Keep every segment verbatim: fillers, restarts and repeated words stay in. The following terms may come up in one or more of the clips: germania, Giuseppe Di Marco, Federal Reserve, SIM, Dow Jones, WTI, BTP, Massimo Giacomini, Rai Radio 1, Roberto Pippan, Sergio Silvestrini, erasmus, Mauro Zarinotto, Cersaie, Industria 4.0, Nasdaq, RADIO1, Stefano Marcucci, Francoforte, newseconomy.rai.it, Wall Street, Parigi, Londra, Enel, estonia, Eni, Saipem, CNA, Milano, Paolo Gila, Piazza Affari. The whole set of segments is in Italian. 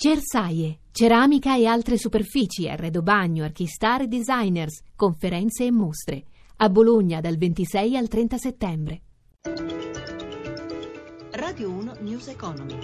Cersaie, ceramica e altre superfici, arredo bagno, archistar e designers, conferenze e mostre. A Bologna dal ventisei al trenta settembre. Radio uno News Economy.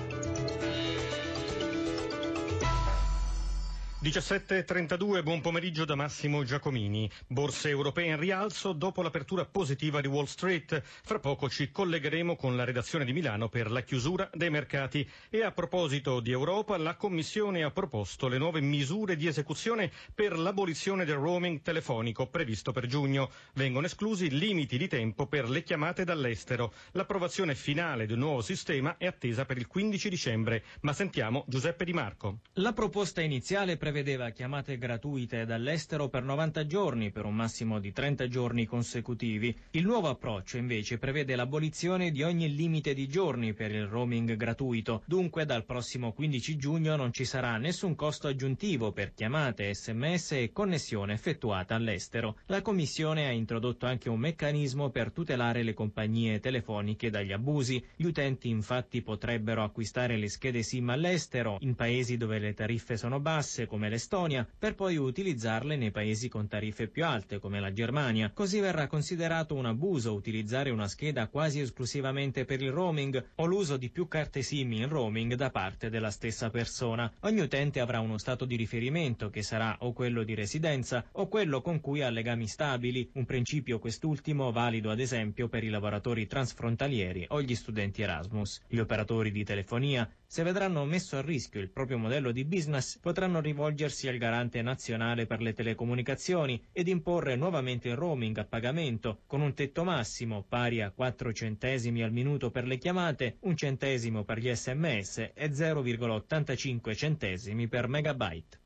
diciassette e trentadue, buon pomeriggio da Massimo Giacomini. Borse europee in rialzo dopo l'apertura positiva di Wall Street. Fra poco ci collegheremo con la redazione di Milano per la chiusura dei mercati. E a proposito di Europa, la Commissione ha proposto le nuove misure di esecuzione per l'abolizione del roaming telefonico previsto per giugno. Vengono esclusi limiti di tempo per le chiamate dall'estero. L'approvazione finale del nuovo sistema è attesa per il quindici dicembre, ma sentiamo Giuseppe Di Marco. La proposta iniziale pre- Vedeva chiamate gratuite dall'estero per novanta giorni, per un massimo di trenta giorni consecutivi. Il nuovo approccio invece prevede l'abolizione di ogni limite di giorni per il roaming gratuito. Dunque dal prossimo quindici giugno non ci sarà nessun costo aggiuntivo per chiamate, sms e connessione effettuata all'estero. La Commissione ha introdotto anche un meccanismo per tutelare le compagnie telefoniche dagli abusi. Gli utenti infatti potrebbero acquistare le schede SIM all'estero, in paesi dove le tariffe sono basse, come l'Estonia, per poi utilizzarle nei paesi con tariffe più alte, come la Germania. Così verrà considerato un abuso utilizzare una scheda quasi esclusivamente per il roaming o l'uso di più carte SIM in roaming da parte della stessa persona. Ogni utente avrà uno stato di riferimento, che sarà o quello di residenza o quello con cui ha legami stabili, un principio quest'ultimo valido ad esempio per i lavoratori transfrontalieri o gli studenti Erasmus. Gli operatori di telefonia, se vedranno messo a rischio il proprio modello di business, potranno rivolgersi al garante nazionale per le telecomunicazioni ed imporre nuovamente il roaming a pagamento, con un tetto massimo pari a quattro centesimi al minuto per le chiamate, un centesimo per gli sms e zero virgola ottantacinque centesimi per megabyte.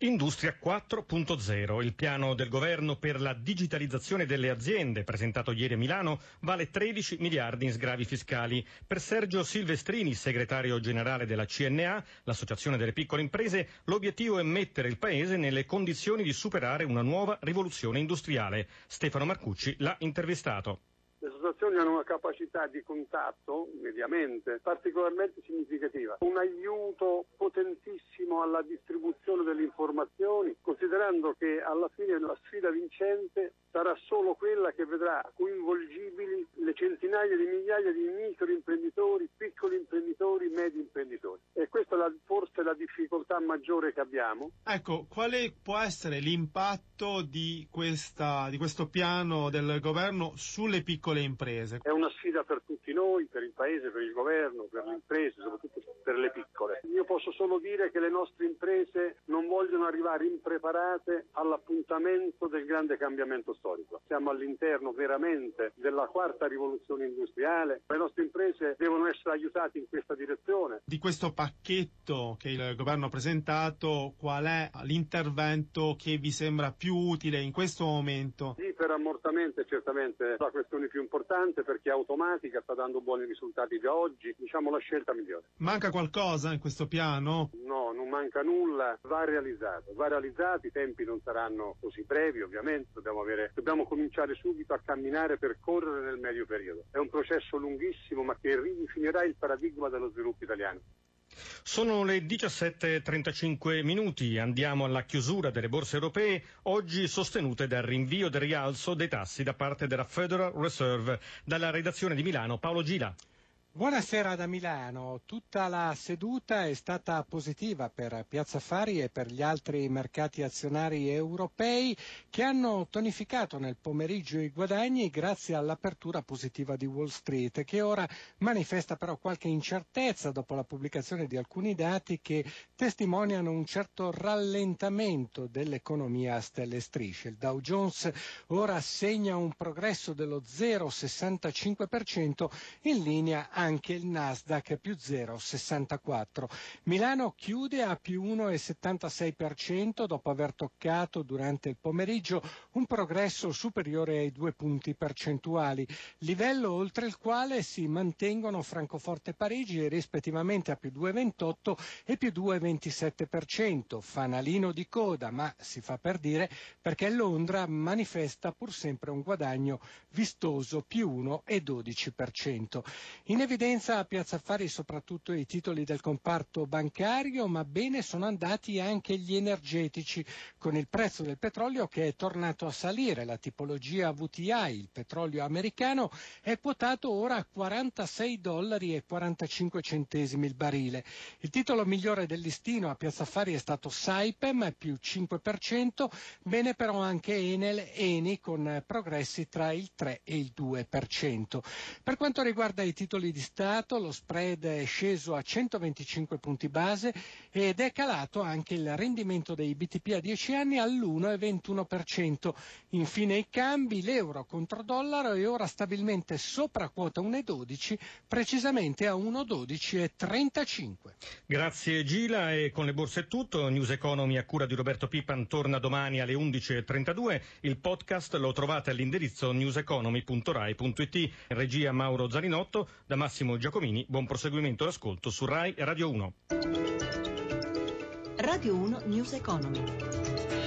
Industria quattro punto zero, il piano del governo per la digitalizzazione delle aziende presentato ieri a Milano vale tredici miliardi in sgravi fiscali. Per Sergio Silvestrini, segretario generale della C N A, l'associazione delle piccole imprese, l'obiettivo è mettere il paese nelle condizioni di superare una nuova rivoluzione industriale. Stefano Marcucci l'ha intervistato. Le associazioni hanno una capacità di contatto, mediamente, particolarmente significativa. Un aiuto potentissimo alla distribuzione delle informazioni, considerando che alla fine la sfida vincente sarà solo quella che vedrà coinvolgibili le centinaia di migliaia di microimprenditori, piccoli imprenditori, medi imprenditori. E questa è la, forse la difficoltà maggiore che abbiamo. Ecco, quale può essere l'impatto di, questa, di questo piano del governo sulle piccole le imprese? È una sfida per tutti noi, per il paese, per il governo, per le imprese, soprattutto per le piccole. Io posso solo dire che le nostre imprese non vogliono arrivare impreparate all'appuntamento del grande cambiamento storico. Siamo all'interno veramente della quarta rivoluzione industriale. Le nostre imprese devono essere aiutate in questa direzione. Di questo pacchetto che il governo ha presentato, qual è l'intervento che vi sembra più utile in questo momento? L'iperammortamento è certamente la questione più importante, perché è automatica, sta dando buoni risultati già oggi, diciamo la scelta migliore. Manca qualcosa in questo piano? No, non manca nulla, va realizzato, va realizzato, i tempi non saranno così brevi ovviamente, dobbiamo, avere, dobbiamo cominciare subito a camminare per correre nel medio periodo. È un processo lunghissimo ma che ridefinirà il paradigma dello sviluppo italiano. Sono le diciassette e trentacinque minuti, andiamo alla chiusura delle borse europee, oggi sostenute dal rinvio del rialzo dei tassi da parte della Federal Reserve. Dalla redazione di Milano, Paolo Gila. Buonasera da Milano. Tutta la seduta è stata positiva per Piazza Affari e per gli altri mercati azionari europei, che hanno tonificato nel pomeriggio i guadagni grazie all'apertura positiva di Wall Street, che ora manifesta però qualche incertezza dopo la pubblicazione di alcuni dati che testimoniano un certo rallentamento dell'economia a stelle e strisce. Il Dow Jones ora segna un progresso dello zero virgola sessantacinque per cento, in linea anche Anche il Nasdaq più zero virgola sessantaquattro. Milano chiude a più uno virgola settantasei per cento dopo aver toccato durante il pomeriggio un progresso superiore ai due punti percentuali, livello oltre il quale si mantengono Francoforte e Parigi rispettivamente a più due virgola ventotto e più due virgola ventisette per cento. Fanalino di coda, ma si fa per dire, perché Londra manifesta pur sempre un guadagno vistoso più uno virgola dodici per cento. In evidenza a Piazza Affari soprattutto i titoli del comparto bancario, ma bene sono andati anche gli energetici, con il prezzo del petrolio che è tornato a salire. La tipologia W T I, il petrolio americano, è quotato ora a quarantasei dollari e quarantacinque centesimi il barile. Il titolo migliore del listino a Piazza Affari è stato Saipem, più cinque per cento, bene però anche Enel e Eni con progressi tra il tre e il due per cento. Per quanto riguarda i titoli di Stato, lo spread è sceso a centoventicinque punti base ed è calato anche il rendimento dei B T P a dieci anni all'uno virgola ventuno per cento. Infine i cambi, l'euro contro dollaro è ora stabilmente sopra quota uno virgola dodici, precisamente a uno virgola dodici e trentacinque. Grazie Gila, e con le borse è tutto. News Economy a cura di Roberto Pippan torna domani alle undici e trentadue. Il podcast lo trovate all'indirizzo newseconomy punto rai punto it. Regia Mauro Zarinotto, da Massimo Giacomini. Buon proseguimento all'ascolto su Rai Radio uno. Radio uno News Economy.